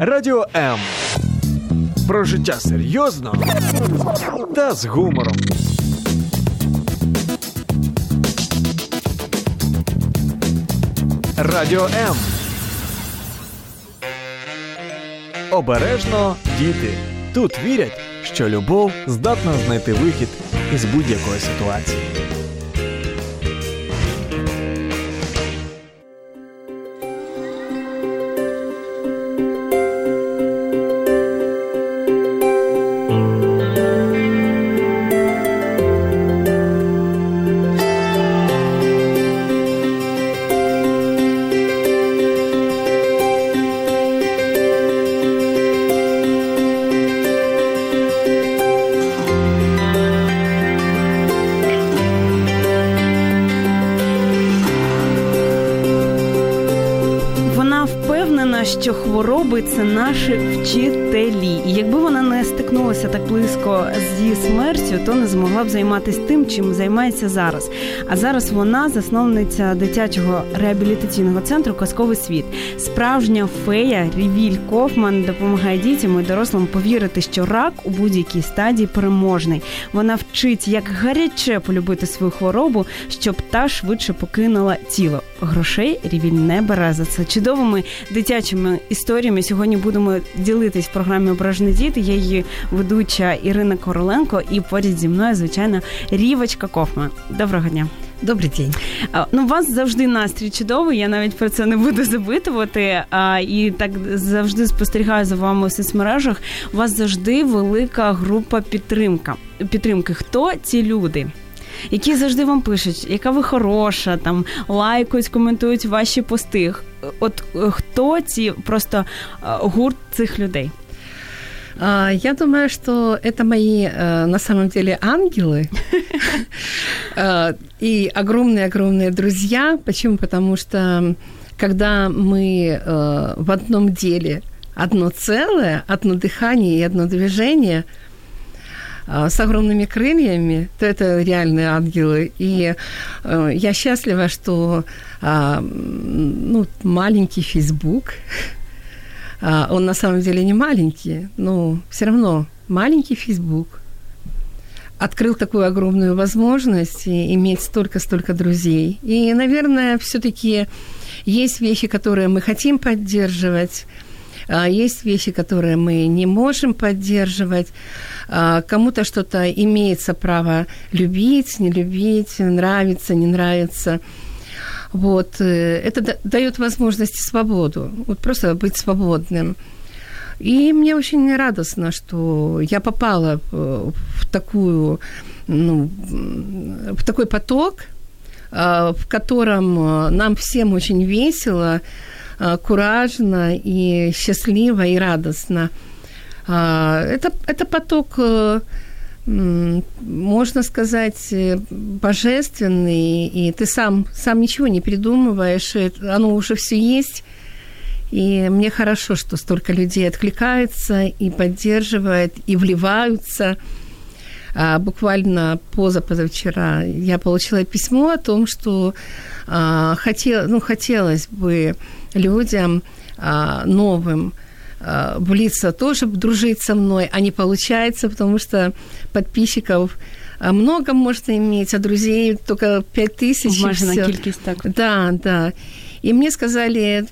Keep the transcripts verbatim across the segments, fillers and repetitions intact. Радіо М. Про життя серйозно та з гумором. Радіо М. Обережно, діти. Тут вірять, що любов здатна знайти вихід із будь-якої ситуації. Що хвороби – це наші вчителі. І якби вона не стикнулася так близько зі смертю, то не змогла б займатися тим, чим займається зараз. А зараз вона засновниця дитячого реабілітаційного центру «Казковий світ». Справжня фея Рівіль Кофман допомагає дітям і дорослим повірити, що рак у будь-якій стадії переможний. Вона вчить, як гаряче полюбити свою хворобу, щоб та швидше покинула тіло. Грошей Рівіль не бере за це. Чудовими дитячими історіями сьогодні будемо ділитись в програмі «Ображний діт». Я її ведуча Ірина Короленко і поряд зі мною, звичайно, Рівочка Кофман. Доброго дня. Добрий день. Ну, у вас завжди настрій чудовий, я навіть про це не буду запитувати. А, і так завжди спостерігаю за вами у соцмережах. У вас завжди велика група підтримка. підтримки. Хто ці люди, які завжди вам пишуть, яка ви хороша, там лайкають, коментують ваші пости? От хто ці просто гурт цих людей? Я думаю, что это мои, на самом деле, ангелы и огромные-огромные друзья. Почему? Потому что, когда мы в одном деле одно целое, одно дыхание и одно движение с огромными крыльями, то это реальные ангелы. И я счастлива, что ну, маленький Facebook... Он на самом деле не маленький, но всё равно маленький Facebook открыл такую огромную возможность иметь столько-столько друзей. И, наверное, всё-таки есть вещи, которые мы хотим поддерживать, есть вещи, которые мы не можем поддерживать. Кому-то что-то имеется право любить, не любить, нравится, не нравится. Вот, это даёт возможность и свободу, вот просто быть свободным. И мне очень радостно, что я попала в такую, ну, в такой поток, в котором нам всем очень весело, куражно и счастливо и радостно. Это, это поток, можно сказать, божественный, и ты сам, сам ничего не придумываешь, оно уже всё есть, и мне хорошо, что столько людей откликается и поддерживает, и вливаются. А буквально позапозавчера я получила письмо о том, что а, хотел, ну, хотелось бы людям а, новым, влиться тоже, дружить со мной, а не получается, потому что подписчиков много можно иметь, а друзей только пять тысяч. Можно на кількість так. Да, да. И мне сказали,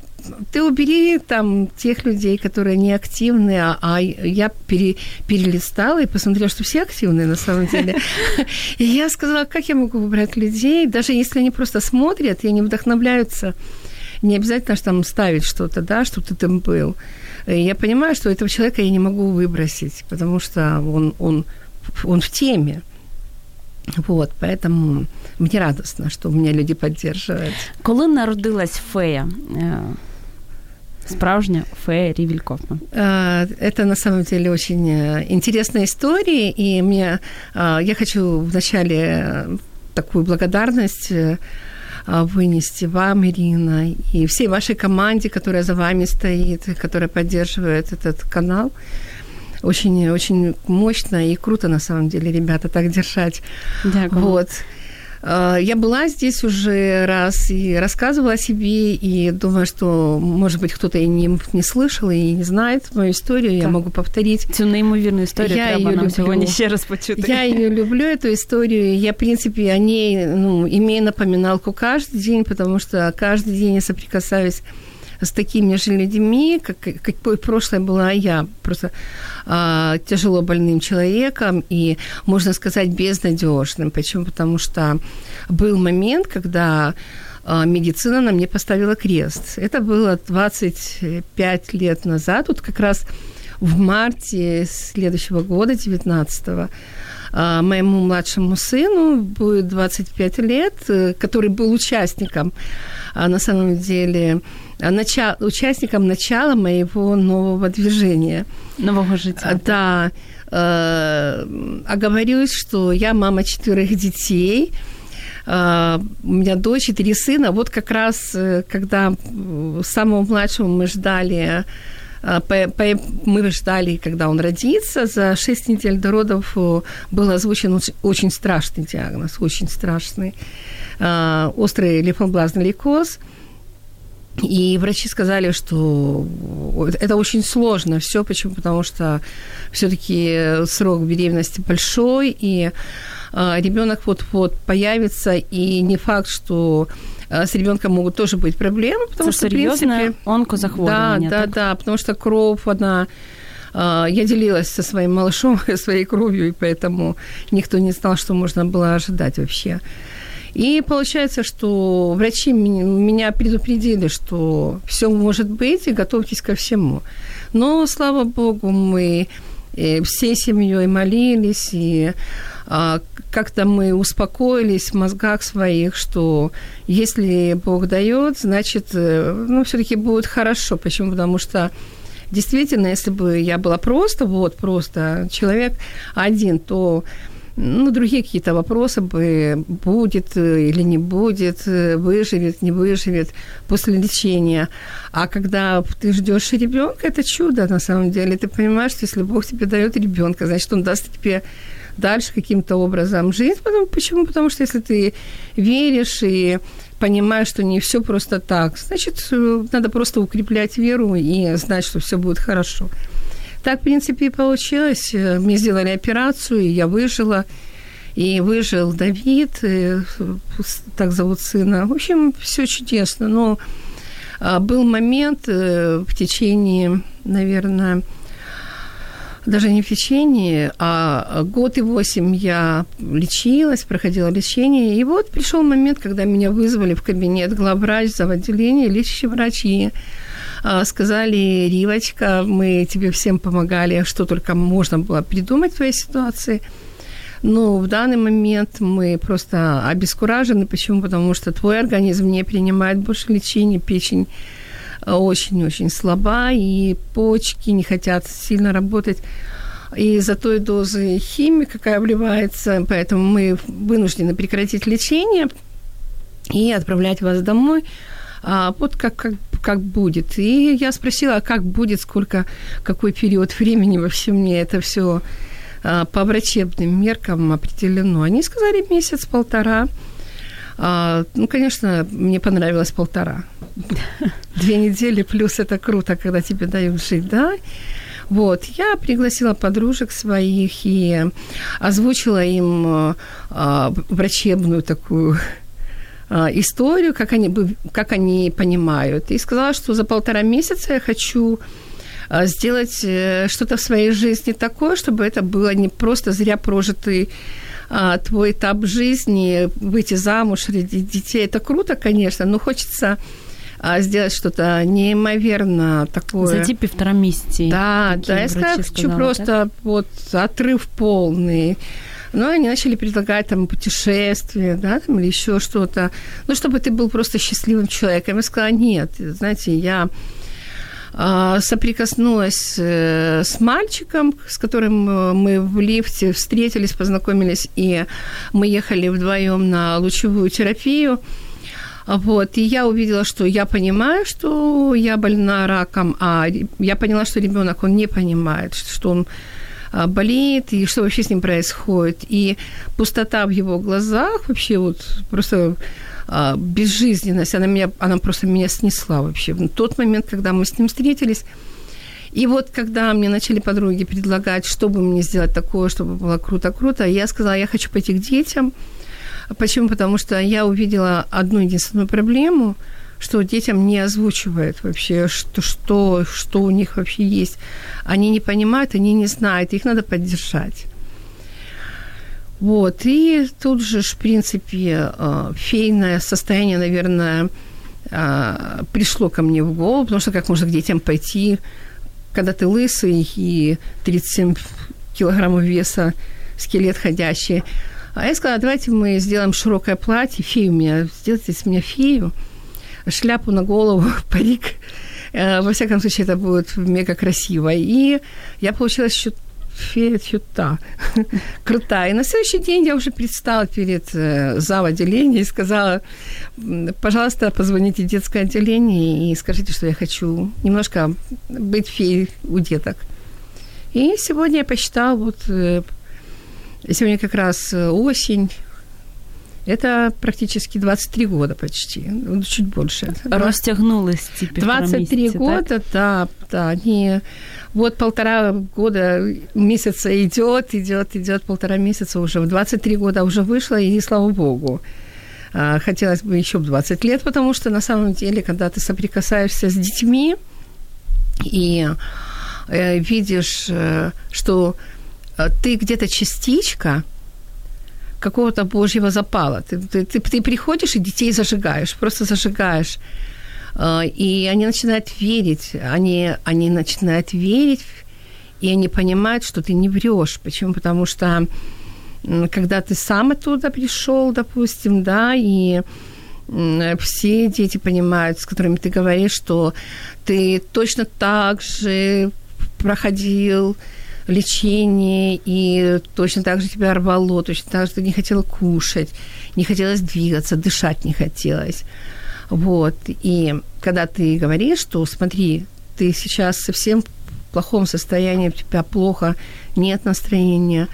ты убери там тех людей, которые не активные, а я пере, перелистала и посмотрела, что все активные на самом деле. И я сказала, как я могу выбрать людей, даже если они просто смотрят и не вдохновляются. Не обязательно там ставить что-то, да, чтобы ты там был. Я понимаю, что этого человека я не могу выбросить, потому что он, он, он в теме. Вот, поэтому мне радостно, что меня люди поддерживают. Коли народилась фея, справжня фея Рівіль Кофман? Это на самом деле очень интересная история, и мне, я хочу вначале такую благодарность вынести вам, Ирина, и всей вашей команде, которая за вами стоит, которая поддерживает этот канал. Очень, очень мощно и круто, на самом деле, ребята, так держать. Дякую. Вот. Я была здесь уже раз и рассказывала о себе, и думаю, что, может быть, кто-то и не, не слышал, и не знает мою историю, так. Я могу повторить. Цю неймовірну історію я треба нам сьогодні ще раз почути. Я ее люблю, эту историю. Я, в принципе, о ней, ну, имею напоминалку каждый день, потому что каждый день я соприкасаюсь с такими же людьми, как, какой прошлое была я. Просто а, тяжело больным человеком и, можно сказать, безнадёжным. Почему? Потому что был момент, когда а, медицина на мне поставила крест. Это было двадцать пять лет назад, вот как раз в марте следующего года, девятнадцатого. А, моему младшему сыну будет двадцать пять лет, который был участником, а, на самом деле... Начало, участником начала моего нового движения. Нового жития. Да. Оговорюсь, что я мама четырех детей. У меня дочь и три сына. Вот как раз, когда самого младшего мы ждали, мы ждали, когда он родится, за шесть недель до родов был озвучен очень страшный диагноз, очень страшный. Острый лимфобластный лейкоз. И врачи сказали, что это очень сложно всё. Почему? Потому что всё-таки срок беременности большой, и ребёнок вот-вот появится, и не факт, что с ребёнком могут тоже быть проблемы, потому это что, в принципе... серьёзное онкозахворювання. Да, да, да, потому что кров, она... Я делилась со своим малышом, своей кровью, и поэтому никто не знал, что можно было ожидать вообще. И получается, что врачи меня предупредили, что всё может быть, и готовьтесь ко всему. Но, слава богу, мы всей семьёй молились, и как-то мы успокоились в мозгах своих, что если Бог даёт, значит, ну, всё-таки будет хорошо. Почему? Потому что действительно, если бы я была просто, вот, просто человек один, то... Ну, другие какие-то вопросы бы, будет или не будет, выживет, не выживет после лечения. А когда ты ждёшь ребёнка, это чудо на самом деле. Ты понимаешь, что если Бог тебе даёт ребёнка, значит, он даст тебе дальше каким-то образом жить. Потому, почему? Потому что если ты веришь и понимаешь, что не всё просто так, значит, надо просто укреплять веру и знать, что всё будет хорошо. Так, в принципе, и получилось. Мне сделали операцию, и я выжила. И выжил Давид, и, так зовут сына. В общем, всё чудесно. Но был момент в течение, наверное, даже не в течение, а год и восемь я лечилась, проходила лечение. И вот пришёл момент, когда меня вызвали в кабинет главврач, завотделение, лечащий врач, и сказали: «Ривочка, мы тебе всем помогали, что только можно было придумать в твоей ситуации, но в данный момент мы просто обескуражены». Почему? Потому что твой организм не принимает больше лечения, печень очень-очень слаба, и почки не хотят сильно работать из-за той дозы химии, какая вливается, поэтому мы вынуждены прекратить лечение и отправлять вас домой. А вот как, как, как будет. И я спросила, а как будет, сколько, какой период времени вообще мне это всё а, по врачебным меркам определено. Они сказали месяц-полтора. А, ну, конечно, мне понравилось полтора. Две недели плюс это круто, когда тебе дают жить, да? Вот, я пригласила подружек своих и озвучила им а, врачебную такую... историю, как они, как они понимают. И сказала, что за полтора месяца я хочу сделать что-то в своей жизни такое, чтобы это было не просто зря прожитый а, твой этап жизни, выйти замуж, родить детей. Это круто, конечно, но хочется а, сделать что-то неимоверно такое. За те півтора місяці. Да, да, я сказала, хочу сказала, просто так? Вот отрыв полный. Но они начали предлагать там путешествия, да, там, или ещё что-то. Ну, чтобы ты был просто счастливым человеком. Я сказала: нет, знаете, я э, соприкоснулась э, с мальчиком, с которым мы в лифте встретились, познакомились, и мы ехали вдвоём на лучевую терапию. Вот, и я увидела, что я понимаю, что я больна раком, а я поняла, что ребёнок, он не понимает, что он болит, и что вообще с ним происходит. И пустота в его глазах, вообще вот просто безжизненность, она, меня, она просто меня снесла вообще. В тот момент, когда мы с ним встретились, и вот когда мне начали подруги предлагать, что бы мне сделать такое, чтобы было круто-круто, я сказала, я хочу пойти к детям. Почему? Потому что я увидела одну единственную проблему, что детям не озвучивают вообще, что, что, что у них вообще есть. Они не понимают, они не знают, их надо поддержать. Вот, и тут же, в принципе, фейное состояние, наверное, пришло ко мне в голову, потому что как можно к детям пойти, когда ты лысый и тридцать семь килограммов веса, скелет ходящий. А я сказала, давайте мы сделаем широкое платье, фею меня, сделайте из меня фею, шляпу на голову, парик. Во всяком случае, это будет мега красиво. И я получилась еще фея та крутая. И на следующий день я уже предстала перед завотделением и сказала, пожалуйста, позвоните в детское отделение и скажите, что я хочу немножко быть феей у деток. И сегодня я посчитала, вот сегодня как раз осень, это практически двадцать три года почти, чуть больше. Растягнулось теперь двадцать три месяца, года, да, да. Не, вот полтора года месяца идёт, идёт, идёт, полтора месяца уже. В двадцать три года уже вышла, и слава богу. Хотелось бы ещё двадцать лет, потому что на самом деле, когда ты соприкасаешься с детьми и видишь, что ты где-то частичка какого-то божьего запала. Ты, ты, ты приходишь и детей зажигаешь, просто зажигаешь. И они начинают верить, они, они начинают верить, и они понимают, что ты не врёшь. Почему? Потому что когда ты сам оттуда пришёл, допустим, да, и все дети понимают, с которыми ты говоришь, что ты точно так же проходил лечение, и точно так же тебя рвало, точно так же ты не хотела кушать, не хотелось двигаться, дышать не хотелось. Вот. И когда ты говоришь, что смотри, ты сейчас совсем в плохом состоянии, у тебя плохо, нет настроения,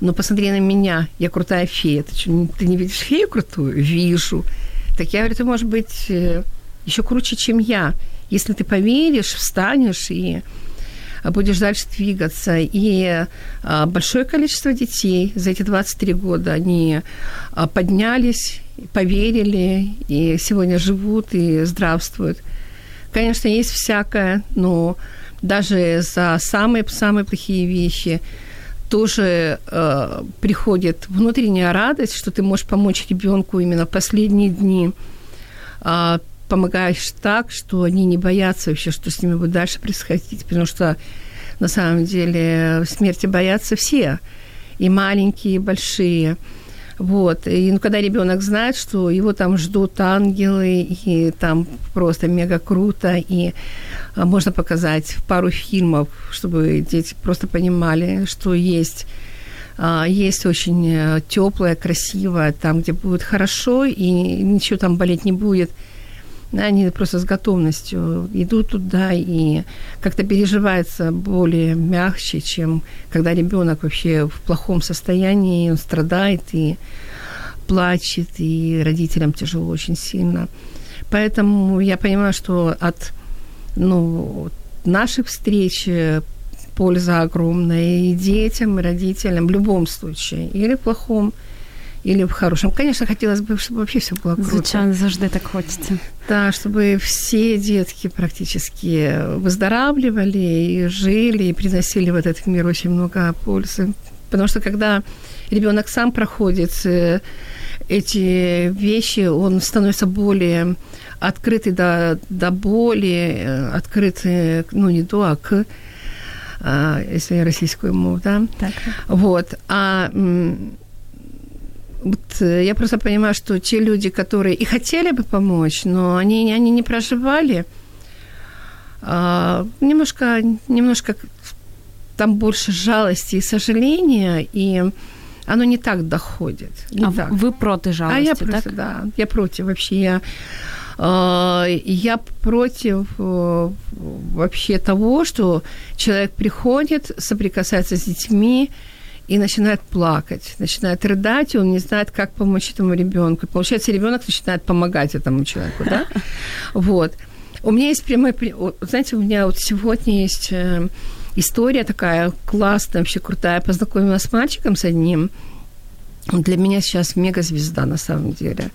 но посмотри на меня, я крутая фея. Ты что, ты не видишь фею крутую? Вижу. Так я говорю, ты можешь быть ещё круче, чем я. Если ты поверишь, встанешь и будешь дальше двигаться. И большое количество детей за эти двадцать три года, они поднялись, поверили, и сегодня живут и здравствуют. Конечно, есть всякое, но даже за самые-самые плохие вещи тоже э, приходит внутренняя радость, что ты можешь помочь ребёнку именно в последние дни, э, помогаешь так, что они не боятся вообще, что с ними будет дальше происходить, потому что на самом деле смерти боятся все, и маленькие, и большие. Вот. И ну, когда ребёнок знает, что его там ждут ангелы, и там просто мега круто, и можно показать пару фильмов, чтобы дети просто понимали, что есть, есть очень тёплое, красивое, там, где будет хорошо, и ничего там болеть не будет. Они просто с готовностью идут туда, и как-то переживается более мягче, чем когда ребёнок вообще в плохом состоянии, он страдает и плачет, и родителям тяжело очень сильно. Поэтому я понимаю, что от ну, наших встреч польза огромная и детям, и родителям в любом случае, или в плохом, или в хорошем. Конечно, хотелось бы, чтобы вообще всё было круто. Звичайно, завжди так хочеться. Да, чтобы все детки практически выздоравливали и жили, и приносили в этот мир очень много пользы. Потому что когда ребёнок сам проходит эти вещи, он становится более открытый до, до боли, открытый, ну, не до, а к, если российскую мову, да? Так. Вот. А... Вот я просто понимаю, что те люди, которые и хотели бы помочь, но они, они не проживали, а, немножко, немножко там больше жалости и сожаления, и оно не так доходит. Не а так. Вы против жалости, а я против, так? Да, я против вообще. Я Я против вообще того, что человек приходит, соприкасается с детьми и начинает плакать, начинает рыдать, и он не знает, как помочь этому ребёнку. Получается, ребёнок начинает помогать этому человеку, да? Вот. У меня есть прямой... Знаете, у меня вот сегодня есть история такая классная, вообще крутая. Я познакомилась с мальчиком с одним. Для меня сейчас мегазвезда на самом деле.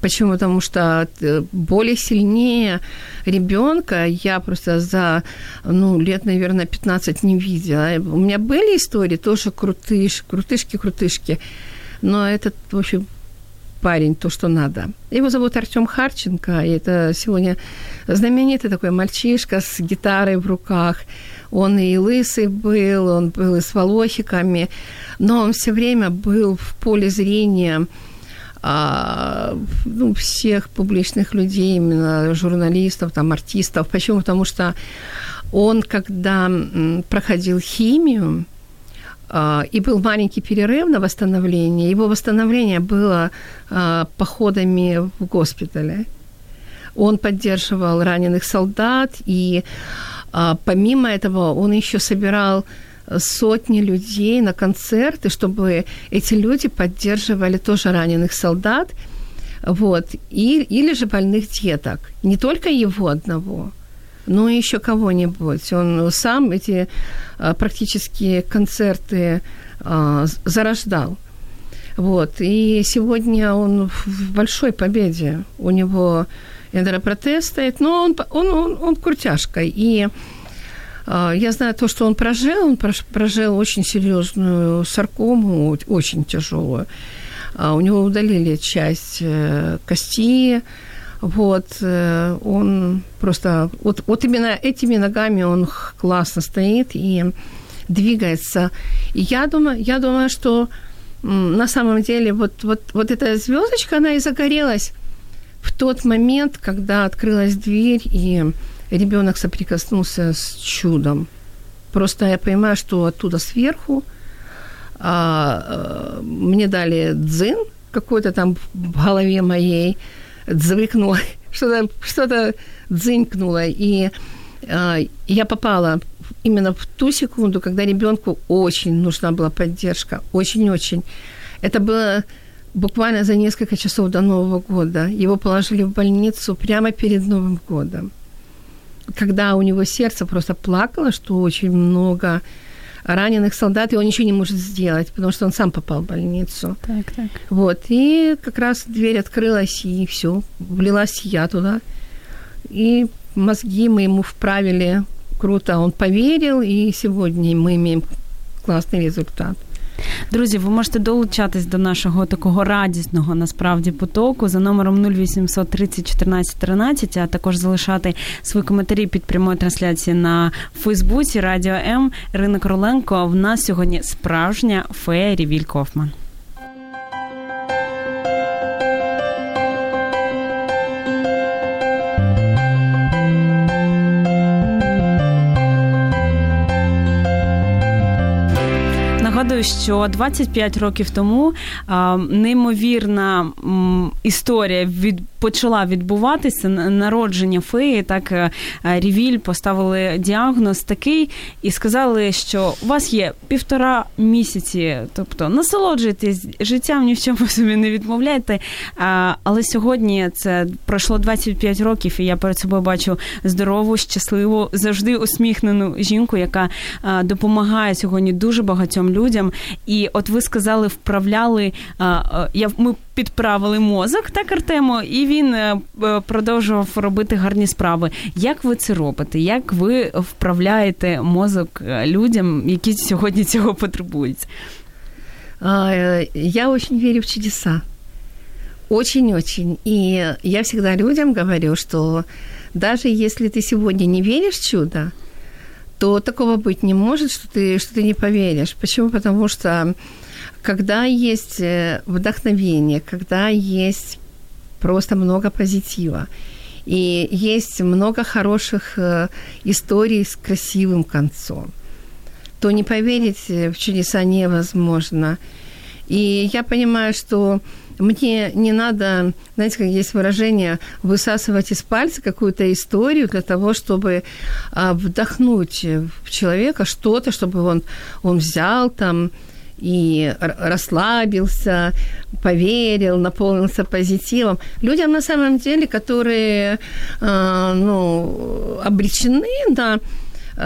Почему? Потому что более сильнее ребёнка я просто за ну, лет, наверное, пятнадцать не видела. У меня были истории тоже крутышки, крутышки, крутышки. Но этот, в общем, парень, то, что надо. Его зовут Артём Харченко. И это сегодня знаменитый такой мальчишка с гитарой в руках. Он и лысый был, он был и с волосиками. Но он всё время был в поле зрения а, ну, всех публичных людей, именно журналистов, там, артистов. Почему? Потому что он, когда проходил химию, и был маленький перерыв на восстановление. Его восстановление было походами в госпитале. Он поддерживал раненых солдат, и помимо этого он ещё собирал сотни людей на концерты, чтобы эти люди поддерживали тоже раненых солдат, вот, и, или же больных деток. Не только его одного, ну, еще кого-нибудь. Он сам эти практически концерты а, зарождал. Вот. И сегодня он в большой победе. У него эндопротез стоит, но он, он, он, он крутяшка. И а, я знаю то, что он прожил. Он прожил очень серьезную саркому, очень тяжелую. А у него удалили часть кости. Вот, он просто... Вот, вот именно этими ногами он классно стоит и двигается. И я думаю, я думаю что на самом деле вот, вот, вот эта звёздочка, она и загорелась в тот момент, когда открылась дверь, и ребёнок соприкоснулся с чудом. Просто я понимаю, что оттуда сверху а, мне дали дзин какой-то там в голове моей, звыкнула, что-то, что-то дзынькнуло. И э, я попала именно в ту секунду, когда ребёнку очень нужна была поддержка. Очень-очень. Это было буквально за несколько часов до Нового года. Его положили в больницу прямо перед Новым годом, когда у него сердце просто плакало, что очень много раненых солдат, и он ничего не может сделать, потому что он сам попал в больницу. Так, так. Вот, и как раз дверь открылась, и всё, влилась я туда. И мозги мы ему вправили круто, он поверил, и сегодня мы имеем классный результат. Друзі, ви можете долучатись до нашого такого радісного, насправді, потоку за номером нуль вісімсот тридцять чотирнадцять тринадцять, а також залишати свої коментарі під прямою трансляцією на Фейсбуці Радіо М. Ірина Короленко, в нас сьогодні справжня фея Рівіль Кофман. Нагадую, що двадцять п'ять років тому а, неймовірна м, історія від, почала відбуватися, народження феї, так а, Рівіль поставили діагноз такий і сказали, що у вас є півтора місяці, тобто насолоджуйтесь життям, ні в чому собі не відмовляйте, а, але сьогодні це пройшло двадцять п'ять років, і я перед собою бачу здорову, щасливу, завжди усміхнену жінку, яка а, допомагає сьогодні дуже багатьом людям. Людям. І от ви сказали, вправляли, ми підправили мозок, так, Артемо, і він продовжував робити гарні справи. Як ви це робите? Як ви вправляєте мозок людям, які сьогодні цього потребують? Я очень верю в чудеса. Очень-очень. И я всегда людям говорю, что даже если ты сегодня не веришь в чудо, то такого быть не может, что ты, что ты не поверишь. Почему? Потому что когда есть вдохновение, когда есть просто много позитива, и есть много хороших историй с красивым концом, то не поверить в чудеса невозможно. И я понимаю, что Мне не надо, знаете, как есть выражение, высасывать из пальца какую-то историю для того, чтобы вдохнуть в человека что-то, чтобы он, он взял там и расслабился, поверил, наполнился позитивом. Людям, на самом деле, которые ну, обречены на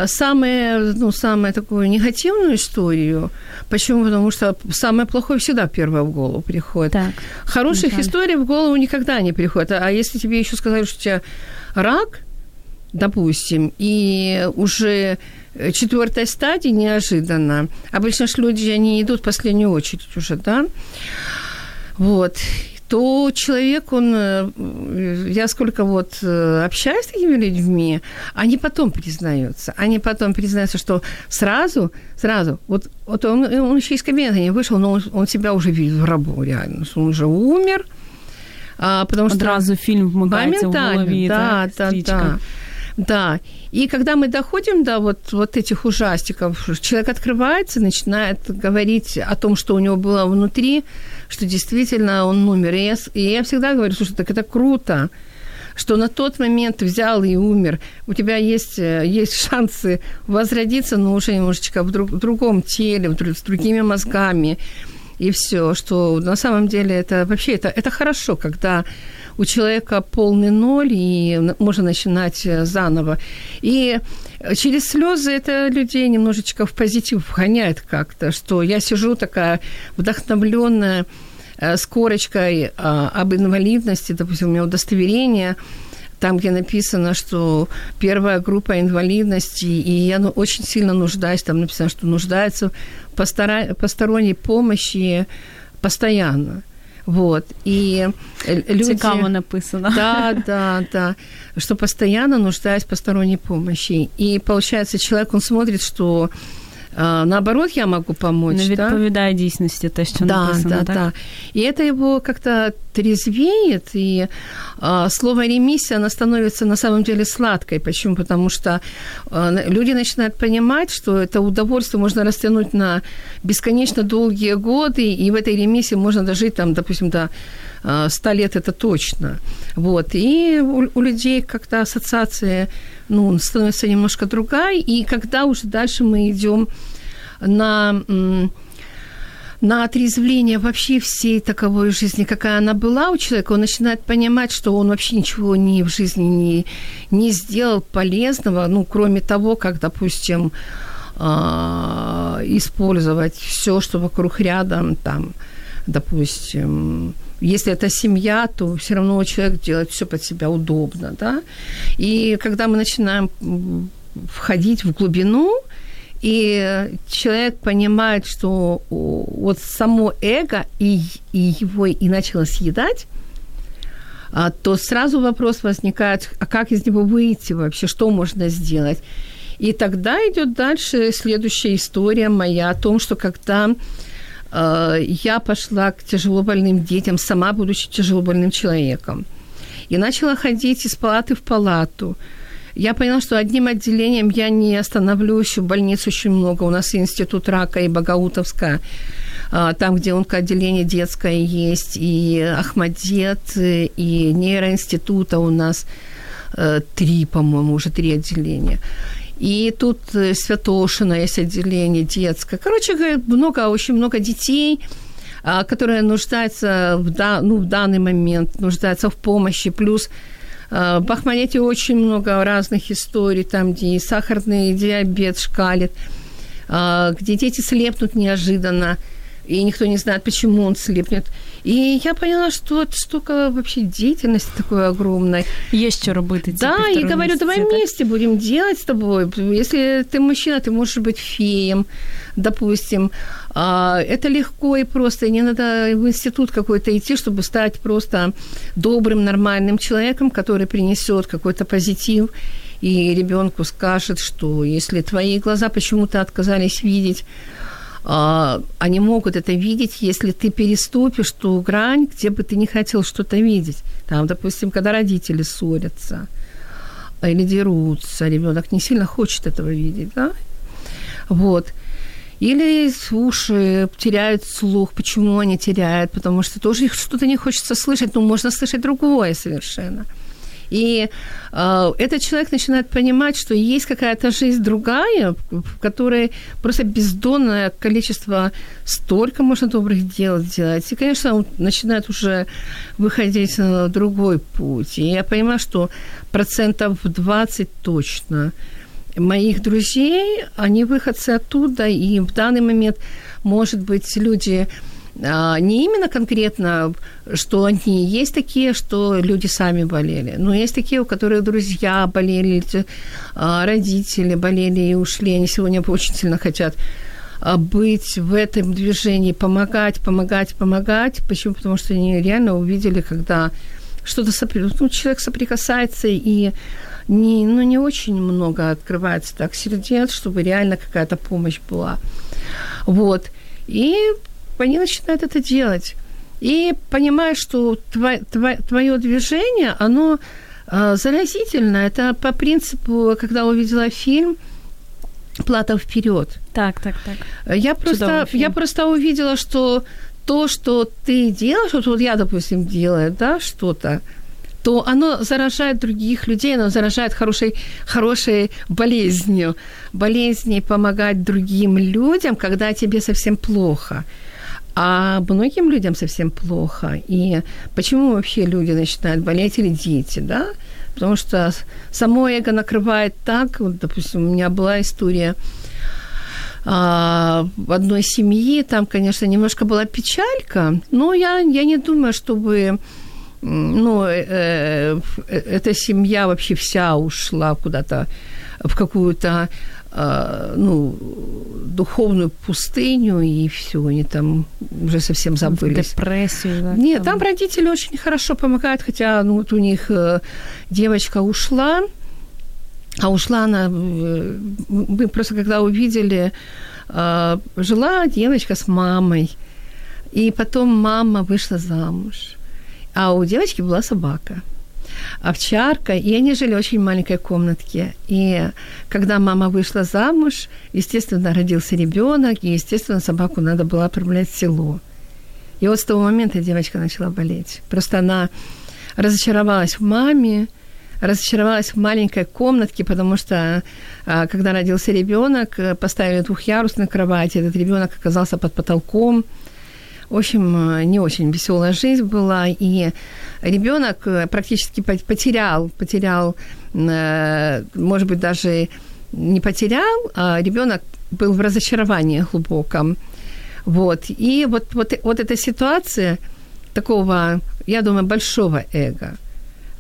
самую, ну, самую такую негативную историю. Почему? Потому что самое плохое всегда первое в голову приходит. Так. Хороших Николай. историй в голову никогда не приходит. А если тебе еще сказали, что у тебя рак, допустим, и уже четвёртой стадии неожиданно. Обычно же люди, они идут в последнюю очередь уже, да? Вот. То человек, он... Я сколько вот общаюсь с такими людьми, они потом признаются. Они потом признаются, что сразу, сразу... Вот, вот он, он еще из кабинета не вышел, но он, он себя уже видит в гробу, реально. Он уже умер. А, потому что... Одразу фильм вмыкается в голове. Да, да, да, да. Да, и когда мы доходим до вот, вот этих ужастиков, человек открывается, начинает говорить о том, что у него было внутри, что действительно он умер. И я, и я всегда говорю, слушай, так это круто, что на тот момент взял и умер. У тебя есть, есть шансы возродиться, но уже немножечко в, друг, в другом теле, в друг, с другими мозгами. И всё, что на самом деле это вообще это, это хорошо, когда у человека полный ноль, и можно начинать заново. И через слёзы это людей немножечко в позитив вгоняет как-то, что я сижу такая вдохновлённая с корочкой об инвалидности, допустим, у меня удостоверение, там, где написано, что первая группа инвалидности, и я ну, очень сильно нуждаюсь, там написано, что нуждается в постора... посторонней помощи постоянно. Вот. И люди... Цікаво написано. Да, да, да. Что постоянно нуждаюсь в посторонней помощи. И, получается, человек, он смотрит, что наоборот, я могу помочь. Не відповідає дійсності те, що да, написано. Да, так? Да. И это его как-то трезвеет, и а, слово «ремиссия», оно становится на самом деле сладкой. Почему? Потому что а, люди начинают понимать, что это удовольствие можно растянуть на бесконечно долгие годы, и в этой ремиссии можно дожить, там, допустим, до ста лет, это точно. Вот. И у, у людей как-то ассоциация ну, становится немножко другая, и когда уже дальше мы идём на, на отрезвление вообще всей таковой жизни, какая она была у человека, он начинает понимать, что он вообще ничего не в жизни не, не сделал полезного, ну, кроме того, как, допустим, использовать всё, что вокруг рядом, там, допустим... Если это семья, то всё равно человек делает всё под себя удобно, да. И когда мы начинаем входить в глубину, и человек понимает, что вот само эго и, и его и начало съедать, то сразу вопрос возникает, а как из него выйти вообще, что можно сделать? И тогда идёт дальше следующая история моя о том, что когда... я пошла к тяжелобольным детям, сама будучи тяжелобольным человеком. И начала ходить из палаты в палату. Я поняла, что одним отделением я не остановлюсь, больниц очень много. У нас и институт рака, и Багаутовская, там, где онкоотделение детское есть, и Ахмадет, и нейроинститута у нас три, по-моему, уже три отделения. И тут Святошина есть отделение детское. Короче, много, очень много детей, которые нуждаются в, да, ну, в данный момент, нуждаются в помощи. Плюс в Бахманете очень много разных историй, там, где и сахарный диабет шкалит, где дети слепнут неожиданно, и никто не знает, почему он слепнет. И я поняла, что столько вообще деятельности такой огромной. Есть что работать. Да, и говорю, давай так? вместе будем делать с тобой. Если ты мужчина, ты можешь быть феем, допустим. Это легко и просто. Не надо в институт какой-то идти, чтобы стать просто добрым, нормальным человеком, который принесёт какой-то позитив. И ребёнку скажет, что если твои глаза почему-то отказались видеть, они могут это видеть, если ты переступишь ту грань, где бы ты не хотел что-то видеть. Там, допустим, когда родители ссорятся или дерутся, ребёнок не сильно хочет этого видеть, да? Вот. Или уши теряют слух. Почему они теряют? Потому что тоже что-то не хочется слышать, но можно слышать другое совершенно. И э, этот человек начинает понимать, что есть какая-то жизнь другая, в которой просто бездонное количество, столько можно добрых дел делать. И, конечно, он начинает уже выходить на другой путь. И я понимаю, что процентов двадцать точно моих друзей, они выходцы оттуда, и в данный момент, может быть, люди... Не именно конкретно, что они есть такие, что люди сами болели, но есть такие, у которых друзья болели, родители болели и ушли. Они сегодня очень сильно хотят быть в этом движении, помогать, помогать, помогать. Почему? Потому что они реально увидели, когда что-то сопри... ну, человек соприкасается и не, ну, не очень много открывается так сердец, чтобы реально какая-то помощь была. Вот. И они начинают это делать. И понимают, что твое, твое, твое движение, оно э, заразительно. Это по принципу, когда увидела фильм «Плата вперёд». Так, так, так. Я просто, я просто увидела, что то, что ты делаешь, вот, вот я, допустим, делаю, да, что-то, то оно заражает других людей, оно заражает хорошей, хорошей болезнью. Болезнью помогать другим людям, когда тебе совсем плохо. А многим людям совсем плохо. И почему вообще люди начинают болеть или дети, да? Потому что само эго накрывает так. Вот, допустим, у меня была история а, одной семьи. Там, конечно, немножко была печалька, но я, я не думаю, чтобы ну, э, эта семья вообще вся ушла куда-то в какую-то ну, духовную пустыню, и всё, они там уже совсем забылись. Депрессию, да? Нет, там родители очень хорошо помогают, хотя ну, вот у них девочка ушла, а ушла она... Мы просто когда увидели, жила девочка с мамой, и потом мама вышла замуж, а у девочки была собака. Овчарка, и они жили в очень маленькой комнатке. И когда мама вышла замуж, естественно, родился ребёнок, и, естественно, собаку надо было отправлять в село. И вот с того момента девочка начала болеть. Просто она разочаровалась в маме, разочаровалась в маленькой комнатке, потому что, когда родился ребёнок, поставили двухъярусную кровать, и этот ребёнок оказался под потолком. В общем, не очень весёлая жизнь была, и ребёнок практически потерял, потерял, может быть, даже не потерял, а ребёнок был в разочаровании глубоком. Вот. И вот, вот, вот эта ситуация такого, я думаю, большого эго,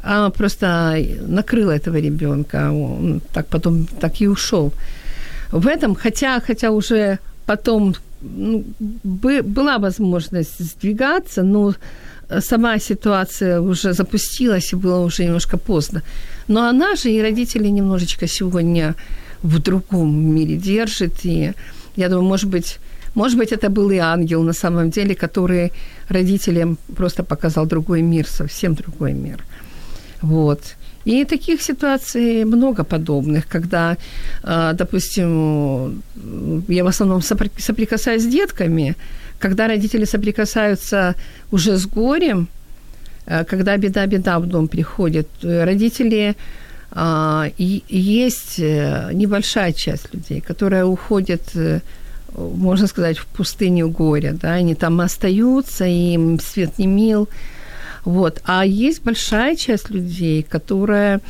она просто накрыла этого ребёнка, он так потом так и ушёл. В этом, хотя, хотя уже потом... Ну, была возможность сдвигаться, но сама ситуация уже запустилась, и было уже немножко поздно. Но она же и родители немножечко сегодня в другом мире держит. И я думаю, может быть, может быть, это был и ангел на самом деле, который родителям просто показал другой мир, совсем другой мир. Вот. И таких ситуаций много подобных, когда, допустим, я в основном соприкасаюсь с детками, когда родители соприкасаются уже с горем, когда беда-беда в дом приходит, родители, и есть небольшая часть людей, которая уходит, можно сказать, в пустыню горя, да, они там остаются, им свет не мил. Вот. А есть большая часть людей, которая,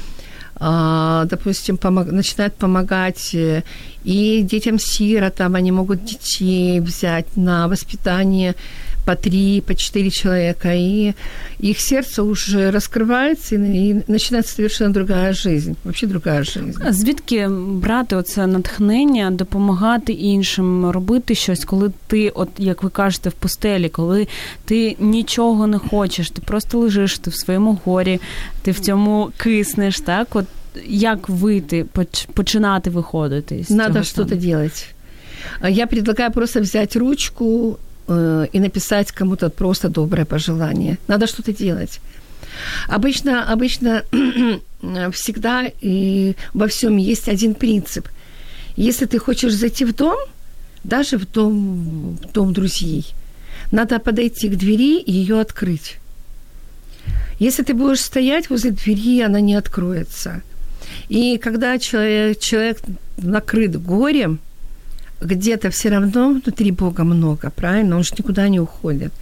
допустим, помог... начинает помогать и детям-сиротам, они могут детей взять на воспитание по три, по четыре человека, и их сердце уже раскривається, і починається совершенно другая жизнь, вообще другая жизнь. А звідки брати оце натхнення, допомагати іншим, робити щось, коли ти, от як ви кажете, в пустелі, коли ти нічого не хочеш, ти просто лежиш, ти в своєму горі, ти в цьому киснеш, так? От як вийти, починати виходити з цього? Надо щось робити. Я предлагаю просто взяти ручку и написать кому-то просто доброе пожелание. Надо что-то делать. Обычно, обычно всегда и во всём есть один принцип. Если ты хочешь зайти в дом, даже в дом, в дом друзей. Надо подойти к двери и её открыть. Если ты будешь стоять возле двери, она не откроется. И когда человек, человек накрыт горем, где-то всё равно внутри Бога много, правильно? Он же никуда не уходит.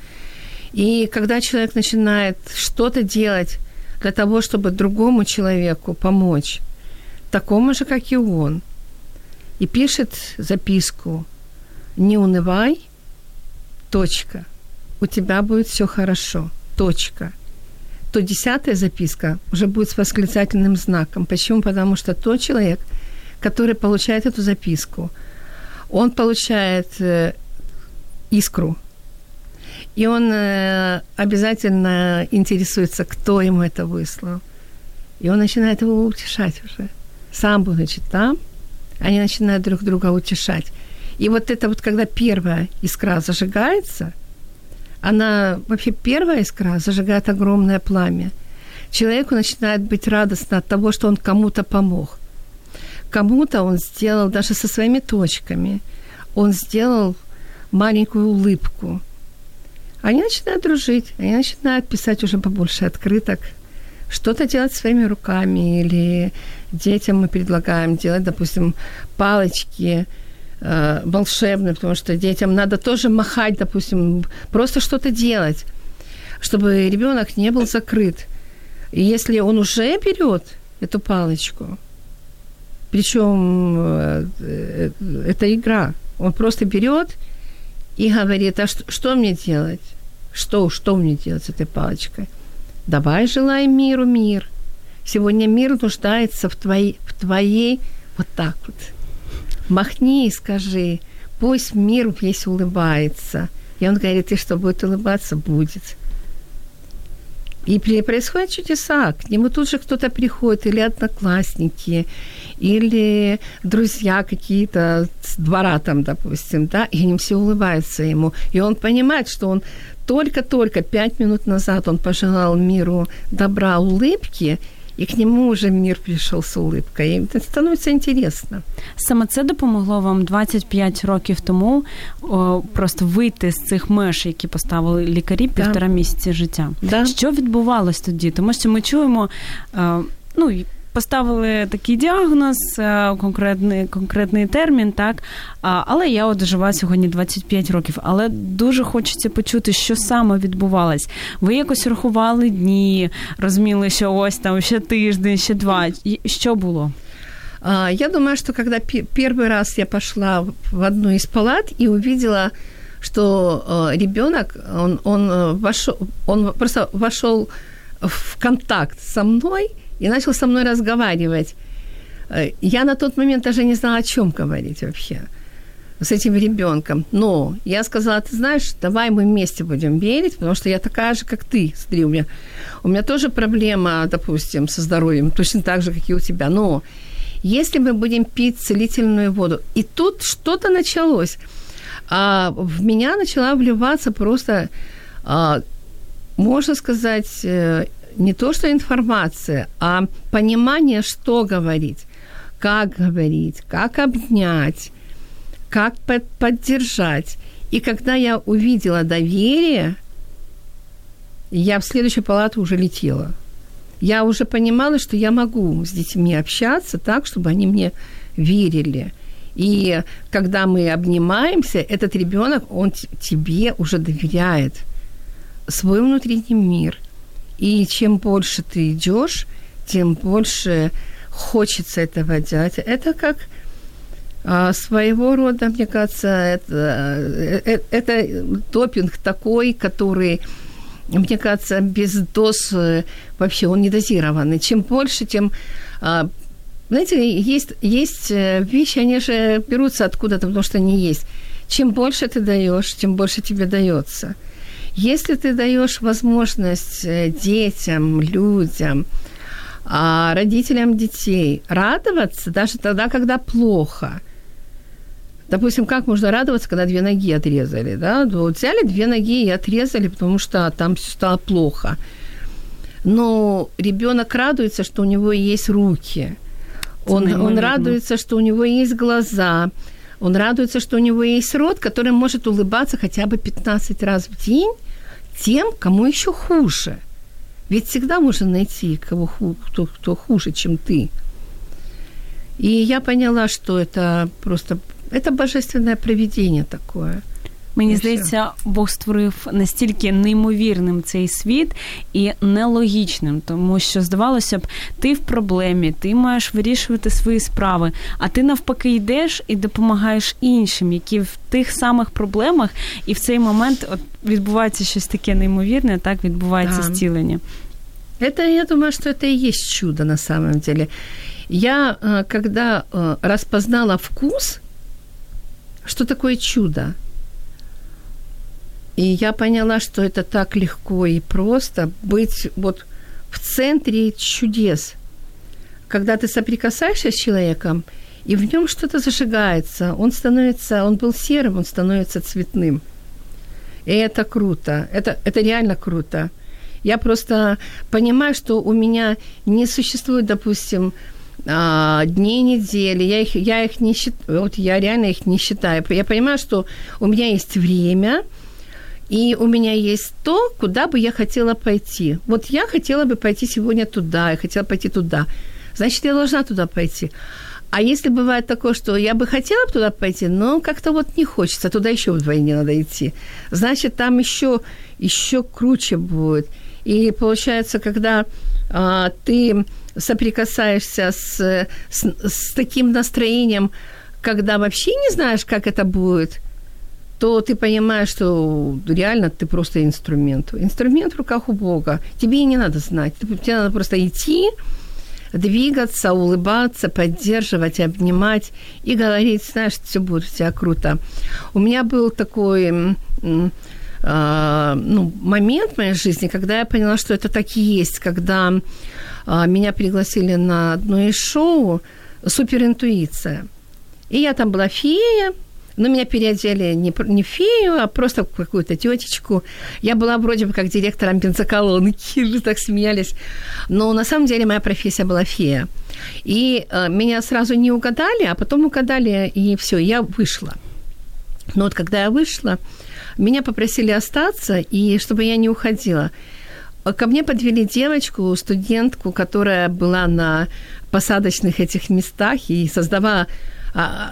И когда человек начинает что-то делать для того, чтобы другому человеку помочь, такому же, как и он, и пишет записку «Не унывай, точка, у тебя будет всё хорошо, точка», то десятая записка уже будет с восклицательным знаком. Почему? Потому что тот человек, который получает эту записку, он получает искру, и он обязательно интересуется, кто ему это выслал. И он начинает его утешать уже. Сам будучи там, они начинают друг друга утешать. И вот это вот, когда первая искра зажигается, она, вообще первая искра зажигает огромное пламя. Человеку начинает быть радостно от того, что он кому-то помог. Кому-то он сделал, даже со своими точками, он сделал маленькую улыбку. Они начинают дружить, они начинают писать уже побольше открыток, что-то делать своими руками, или детям мы предлагаем делать, допустим, палочки э, волшебные, потому что детям надо тоже махать, допустим, просто что-то делать, чтобы ребёнок не был закрыт. И если он уже берёт эту палочку, причём э, э, это игра, он просто берёт и говорит: а что, что мне делать? Что, что мне делать с этой палочкой? Давай желаем миру мир. Сегодня мир нуждается в твоей, в твоей вот так вот. Махни и скажи: пусть мир весь улыбается. И он говорит: и что, будет улыбаться? Будет. И происходят чудеса. К нему тут же кто-то приходит, или одноклассники, или друзья какие-то с двора там, допустим, да, и они все улыбаются ему. И он понимает, что он только-только пять минут назад он пожелал миру добра, улыбки, і к нему вже мир прийшов з улыбкою. І це становиться інтересно. Саме це допомогло вам двадцять п'ять років тому о, просто вийти з цих меж, які поставили лікарі, півтора да. місяці життя. Да. Що відбувалось тоді? Тому що ми чуємо, е, ну, поставили такий діагноз, е, конкретний, конкретний термін, так? А, але я от жива сьогодні двадцять п'ять років. Але дуже хочеться почути, що саме відбувалось. Ви якось рахували дні, розуміли, що ось там ще тиждень, ще два. І що було? А, я думаю, що коли перший раз я пішла в одну із палат і побачила, що ребенок, он, он, вошел, он просто вошел в контакт со мной и начал со мной разговаривать. Я на тот момент даже не знала, о чем говорить вообще с этим ребёнком. Но я сказала: ты знаешь, давай мы вместе будем верить, потому что я такая же, как ты. Смотри, у меня, у меня тоже проблема, допустим, со здоровьем, точно так же, как и у тебя. Но если мы будем пить целительную воду... И тут что-то началось. А в меня начала вливаться просто, а, можно сказать, не то что информация, а понимание, что говорить, как говорить, как обнять, как под- поддержать. И когда я увидела доверие, я в следующую палату уже летела. Я уже понимала, что я могу с детьми общаться так, чтобы они мне верили. И когда мы обнимаемся, этот ребёнок, он т- тебе уже доверяет свой внутренний мир. И чем больше ты идёшь, тем больше хочется этого делать. Это как... А своего рода, мне кажется, это, это допинг такой, который, мне кажется, без доз вообще он недозированный. Чем больше, тем... Знаете, есть, есть вещи, они же берутся откуда-то, потому что они есть. Чем больше ты даёшь, тем больше тебе даётся. Если ты даёшь возможность детям, людям, родителям детей радоваться даже тогда, когда плохо... Допустим, как можно радоваться, когда две ноги отрезали, да? Вот взяли две ноги и отрезали, потому что там всё стало плохо. Но ребёнок радуется, что у него есть руки. Он, он радуется, что у него есть глаза. Он радуется, что у него есть род, который может улыбаться хотя бы пятнадцать раз в день тем, кому еще хуже. Ведь всегда можно найти кого, кто, кто хуже, чем ты. И я поняла, что это просто... Это божественное провидение такое. Мені здається, Бог створив настільки неймовірним цей світ і нелогічним, тому що, здавалося б, ти в проблемі, ти маєш вирішувати свої справи, а ти навпаки йдеш і допомагаєш іншим, які в тих самих проблемах, і в цей момент от, відбувається щось таке неймовірне, так, відбувається да. зцілення. Это, я думаю, что это и есть чудо на самом деле. Я, когда распознала вкус, что такое чудо, и я поняла, что это так легко и просто быть вот в центре чудес. Когда ты соприкасаешься с человеком, и в нём что-то зажигается, он становится, он был серым, он становится цветным. И это круто, это, это реально круто. Я просто понимаю, что у меня не существует, допустим, дней недели, я их, я их не считаю, вот я реально их не считаю. Я понимаю, что у меня есть время, и у меня есть то, куда бы я хотела пойти. Вот я хотела бы пойти сегодня туда, я хотела пойти туда. Значит, я должна туда пойти. А если бывает такое, что я бы хотела бы туда пойти, но как-то вот не хочется, туда ещё вдвойне надо идти. Значит, там ещё, ещё круче будет. И получается, когда а, ты соприкасаешься с, с, с таким настроением, когда вообще не знаешь, как это будет, то ты понимаешь, что реально ты просто инструмент. Инструмент в руках у Бога. Тебе и не надо знать. Тебе надо просто идти, двигаться, улыбаться, поддерживать, обнимать и говорить, знаешь, всё будет у тебя круто. У меня был такой э, ну, момент в моей жизни, когда я поняла, что это так и есть, когда э, меня пригласили на одно из шоу «Суперинтуиция». И я там была фея, но меня переодели не, не в фею, а просто в какую-то тётечку. Я была вроде бы как директором бензоколонки, мы так смеялись. Но на самом деле моя профессия была фея. И э, меня сразу не угадали, а потом угадали, и всё, я вышла. Но вот когда я вышла, меня попросили остаться, и чтобы я не уходила. Ко мне подвели девочку, студентку, которая была на посадочных этих местах и создавала...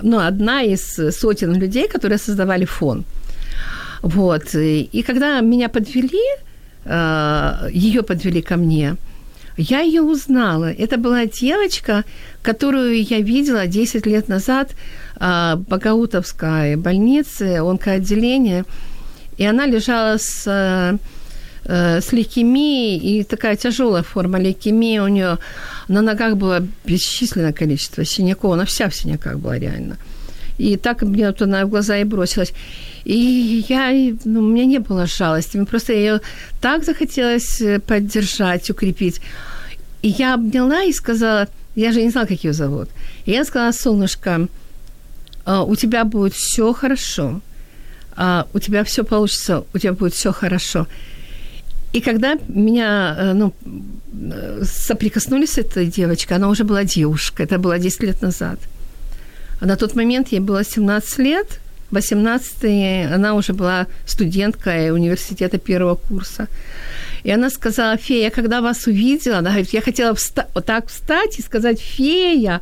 Ну, одна из сотен людей, которые создавали фон. Вот. И когда меня подвели, её подвели ко мне, я её узнала. Это была девочка, которую я видела десять лет назад в Багаутовской больнице, онкоотделение. И она лежала с, с лейкемией, и такая тяжёлая форма лейкемии у неё. На ногах было бесчисленное количество синяков. Она вся в синяках была реально. И так мне вот она в глаза и бросилась. И я, ну, у меня не было жалости. Просто её так захотелось поддержать, укрепить. И я обняла и сказала... Я же не знала, как её зовут. И я сказала: солнышко, у тебя будет всё хорошо. У тебя всё получится. У тебя будет всё хорошо. И когда меня, ну, соприкоснулись с этой девочкой, она уже была девушка, это было десять лет назад. А на тот момент ей было семнадцать лет, восемнадцать, она уже была студенткой университета первого курса. И она сказала: фея, я когда вас увидела, она говорит, я хотела вста- вот так встать и сказать: фея,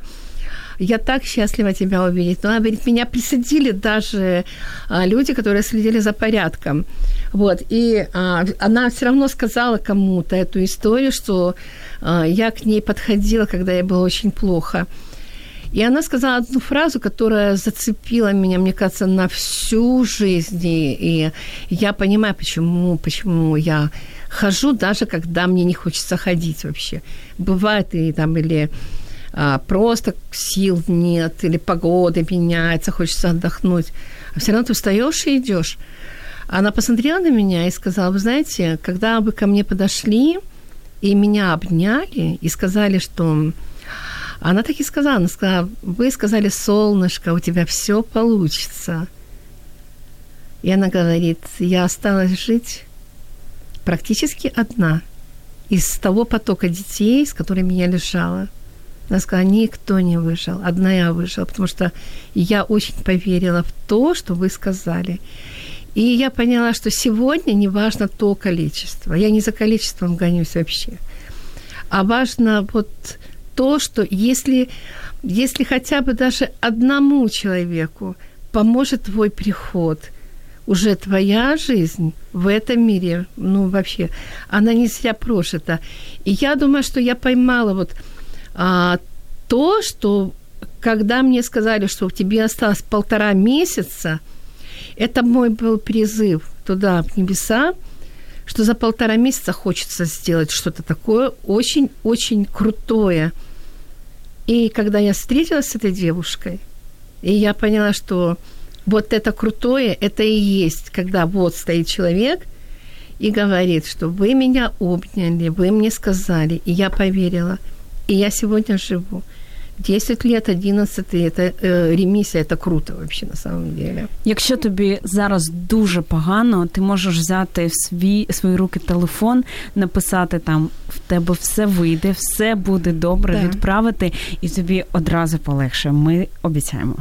я так счастлива тебя увидеть. Но она говорит, меня присадили даже люди, которые следили за порядком. Вот, и а, она всё равно сказала кому-то эту историю, что а, я к ней подходила, когда ей было очень плохо. И она сказала одну фразу, которая зацепила меня, мне кажется, на всю жизнь. И я понимаю, почему, почему я хожу, даже когда мне не хочется ходить вообще. Бывает и там, или... просто сил нет, или погода меняется, хочется отдохнуть. А всё равно ты встаёшь и идёшь. Она посмотрела на меня и сказала: вы знаете, когда вы ко мне подошли и меня обняли, и сказали, что... Она так и сказала, она сказала: вы сказали, солнышко, у тебя всё получится. И она говорит: я осталась жить практически одна из того потока детей, с которыми я лежала. Она сказала, никто не вышел, одна я вышла, потому что я очень поверила в то, что вы сказали. И я поняла, что сегодня не важно то количество. Я не за количеством гонюсь вообще. А важно вот то, что если, если хотя бы даже одному человеку поможет твой приход, уже твоя жизнь в этом мире, ну вообще, она не зря прожита. И я думаю, что я поймала вот а, то, что когда мне сказали, что тебе осталось полтора месяца, это мой был призыв туда, в небеса, что за полтора месяца хочется сделать что-то такое очень-очень крутое. И когда я встретилась с этой девушкой, и я поняла, что вот это крутое, это и есть, когда вот стоит человек и говорит, что вы меня обняли, вы мне сказали, и я поверила, и я сегодня живу. десять лет, одинадцять лет, э, ремісія – це круто вообще, на самом деле. Якщо тобі зараз дуже погано, ти можеш взяти в свій, свої руки телефон, написати там «в тебе все вийде, все буде добре», да. Відправити, і тобі одразу полегше. Ми обіцяємо.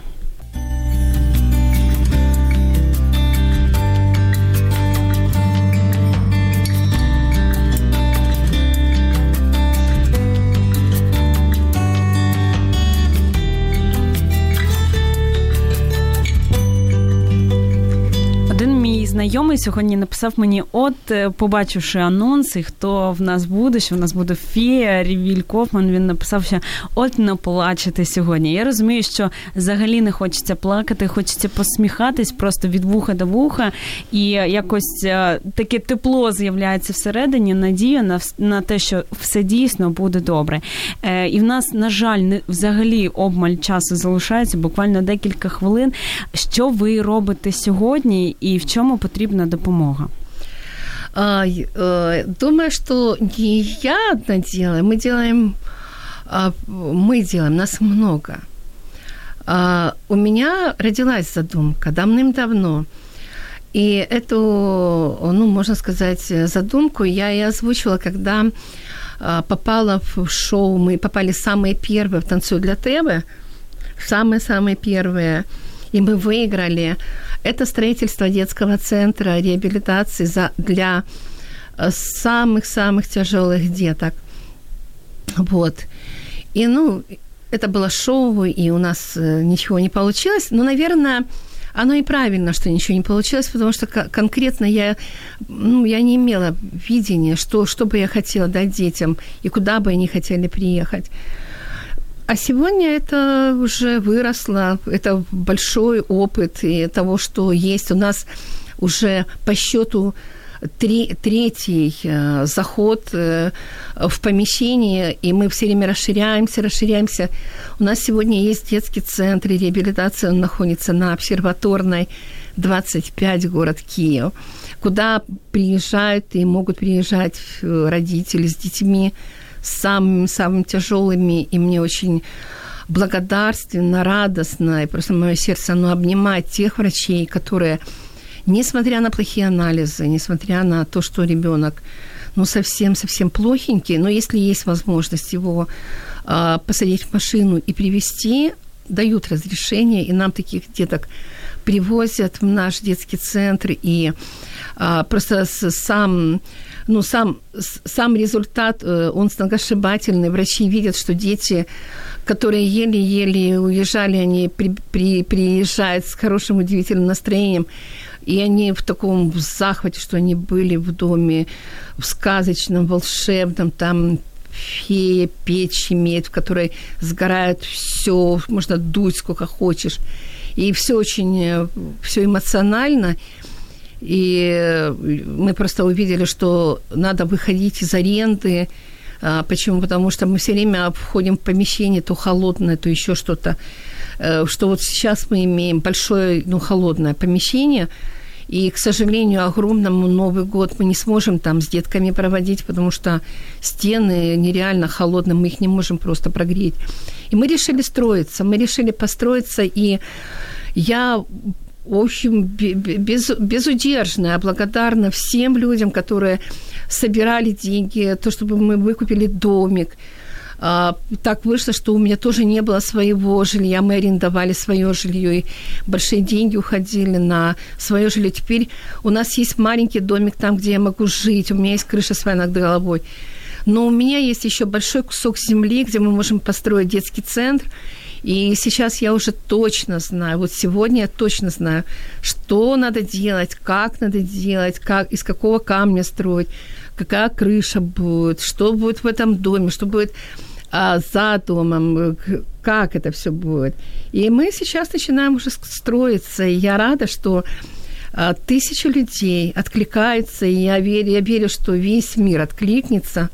Знайомий сьогодні написав мені, от, побачивши анонс, і хто в нас буде, що в нас буде фея, Рівіль Кофман, він написав, що от не плачете сьогодні. Я розумію, що взагалі не хочеться плакати, хочеться посміхатись просто від вуха до вуха, і якось таке тепло з'являється всередині, надія на, на те, що все дійсно буде добре. Е, і в нас, на жаль, не, взагалі обмаль часу залишається, буквально декілька хвилин. Що ви робите сьогодні і в чому потрібна допомога? Думаю, что не я одна делаю, мы делаем, мы делаем, нас много. У меня родилась задумка давным-давно, и эту, ну, можно сказать, задумку я и озвучила, когда попала в шоу, мы попали самые первые в «Танцую для ТВ», самые-самые первые, и мы выиграли. Это строительство детского центра реабилитации за, для самых-самых тяжелых деток. Вот. И, ну, это было шоу, и у нас ничего не получилось. Но, наверное, оно и правильно, что ничего не получилось, потому что конкретно я, ну, я не имела видения, что, что бы я хотела дать детям и куда бы они хотели приехать. А сегодня это уже выросло, это большой опыт и того, что есть. У нас уже по счету три, третий э, заход э, в помещение, и мы все время расширяемся, расширяемся. У нас сегодня есть детский центр реабилитации, он находится на Обсерваторной, двадцать пять, город Киев, куда приезжают и могут приезжать родители с детьми, самыми-самыми тяжелыми, и мне очень благодарственно, радостно, и просто мое сердце, оно обнимает тех врачей, которые, несмотря на плохие анализы, несмотря на то, что ребенок, ну, совсем-совсем плохенький, но если есть возможность его э, посадить в машину и привезти, дают разрешение, и нам таких деток привозят в наш детский центр, и а, просто сам, ну, сам, сам результат, он сногсшибательный. Врачи видят, что дети, которые еле-еле уезжали, они при, при, приезжают с хорошим, удивительным настроением, и они в таком захвате, что они были в доме в сказочном, волшебном, там фея, печь имеет, в которой сгорает все, можно дуть сколько хочешь. И все очень, все эмоционально. И мы просто увидели, что надо выходить из аренды. Почему? Потому что мы все время входим в помещение, то холодное, то еще что-то. Что вот сейчас мы имеем большое, ну, холодное помещение. И, к сожалению, огромному Новый год мы не сможем там с детками проводить, потому что стены нереально холодные, мы их не можем просто прогреть. И мы решили строиться, мы решили построиться, и я, в общем, без, безудержная, благодарна всем людям, которые собирали деньги, то, чтобы мы выкупили домик, так вышло, что у меня тоже не было своего жилья. Мы арендовали свое жилье, и большие деньги уходили на свое жилье. Теперь у нас есть маленький домик там, где я могу жить. У меня есть крыша своя над головой. Но у меня есть еще большой кусок земли, где мы можем построить детский центр. И сейчас я уже точно знаю, вот сегодня я точно знаю, что надо делать, как надо делать, как, из какого камня строить, какая крыша будет, что будет в этом доме, что будет а, за домом, как это все будет. И мы сейчас начинаем уже строиться, и я рада, что а, тысячи людей откликаются, и я верю, я верю, что весь мир откликнется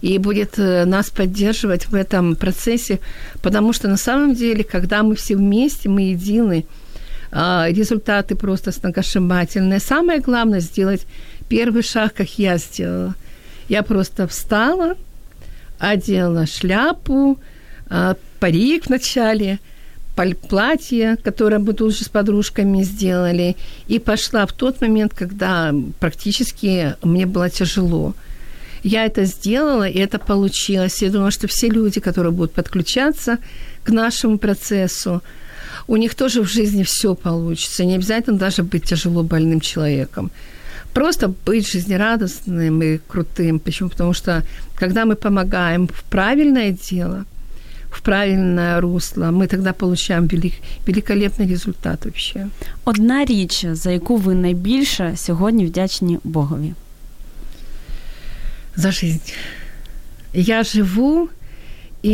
и будет нас поддерживать в этом процессе, потому что на самом деле, когда мы все вместе, мы едины, результаты просто сногсшибательные. Самое главное сделать первый шаг, как я сделала. Я просто встала, одела шляпу, парик вначале, платье, которое мы тут же с подружками сделали, и пошла в тот момент, когда практически мне было тяжело. Я это сделала, и это получилось. Я думаю, что все люди, которые будут подключаться к нашему процессу, у них тоже в жизни всё получится. Не обязательно даже быть тяжело больным человеком. Просто быть жизнерадостным и крутым. Почему? Потому что, когда мы помогаем в правильное дело, в правильне русло, ми тоді отримуємо великолепний результат. Вообще. Одна річ, за яку ви найбільше сьогодні вдячні Богові? За жизнь. Я живу, и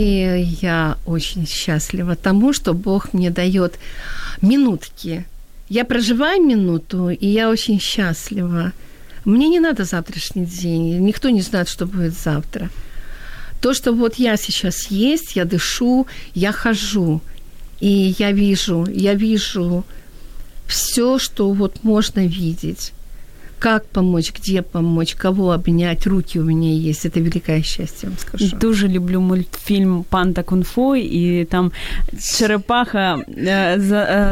я очень счастлива тому, что Бог мне даёт минутки. Я проживаю минуту, и я очень счастлива. Мне не надо завтрашний день, никто не знает, что будет завтра. То, что вот я сейчас есть, я дышу, я хожу, и я вижу, я вижу всё, что вот можно видеть. Как помочь, где помочь, кого обнять, руки у меня есть. Это великое счастье, я вам скажу. Дуже люблю мультфільм «Панда Кунг-фу», і там черепаха,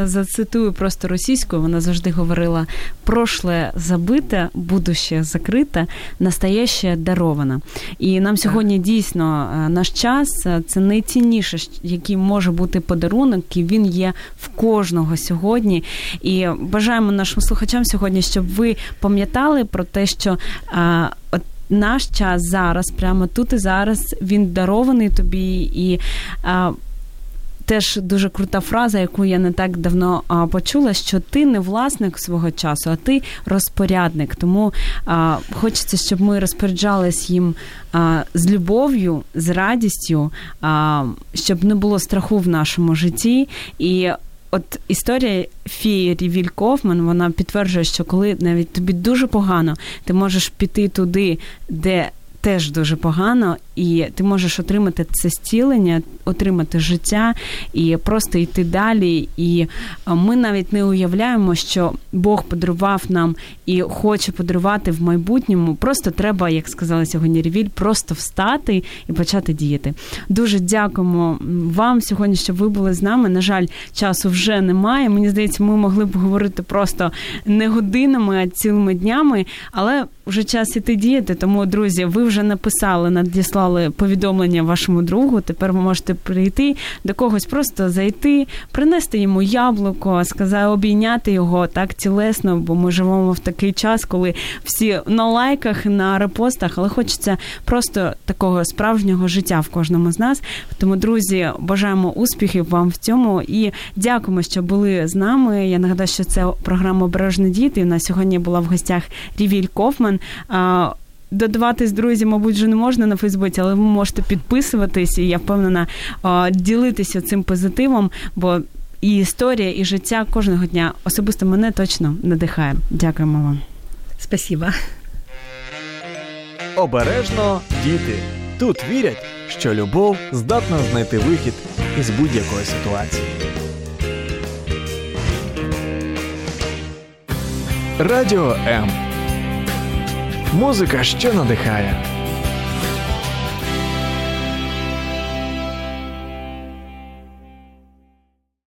зацитую просто російською, вона завжди говорила: «Прошле забите, будуще закрите, настояще даровано». І нам сьогодні дійсно наш час – це найцінніше, який може бути подарунок, і він є в кожного сьогодні. І бажаємо нашим слухачам сьогодні, щоб ви пам'ятали, пам'ятали про те, що а, от наш час зараз, прямо тут і зараз, він дарований тобі. І а, теж дуже крута фраза, яку я не так давно а, почула, що ти не власник свого часу, а ти розпорядник. Тому а, хочеться, щоб ми розпоряджались їм а, з любов'ю, з радістю, а, щоб не було страху в нашому житті. І от історія фії Рівіль Кофман, вона підтверджує, що коли навіть тобі дуже погано, ти можеш піти туди, де теж дуже погано, і ти можеш отримати це зцілення, отримати життя і просто йти далі. І ми навіть не уявляємо, що Бог подарував нам і хоче подарувати в майбутньому. Просто треба, як сказала сьогодні Рівіль, просто встати і почати діяти. Дуже дякуємо вам сьогодні, що ви були з нами. На жаль, часу вже немає. Мені здається, ми могли б говорити просто не годинами, а цілими днями, але вже час іти діяти. Тому, друзі, ви вже написали, надіслали повідомлення вашому другу, тепер ви можете прийти до когось, просто зайти, принести йому яблуко, сказати, обійняти його так тілесно, бо ми живемо в такий час, коли всі на лайках, на репостах, але хочеться просто такого справжнього життя в кожному з нас. Тому, друзі, бажаємо успіхів вам в цьому і дякуємо, що були з нами. Я нагадаю, що це програма «Ображний діт», і у нас сьогодні була в гостях Рівіль Кофман. Додаватись, друзі, мабуть, вже не можна на Фейсбуці, але ви можете підписуватись, і я впевнена, ділитися цим позитивом, бо і історія, і життя кожного дня особисто мене точно надихає. Дякуємо вам. Спасибо. Обережно, діти. Тут вірять, що любов здатна знайти вихід із будь-якої ситуації. Радіо М. Музика, що надихає.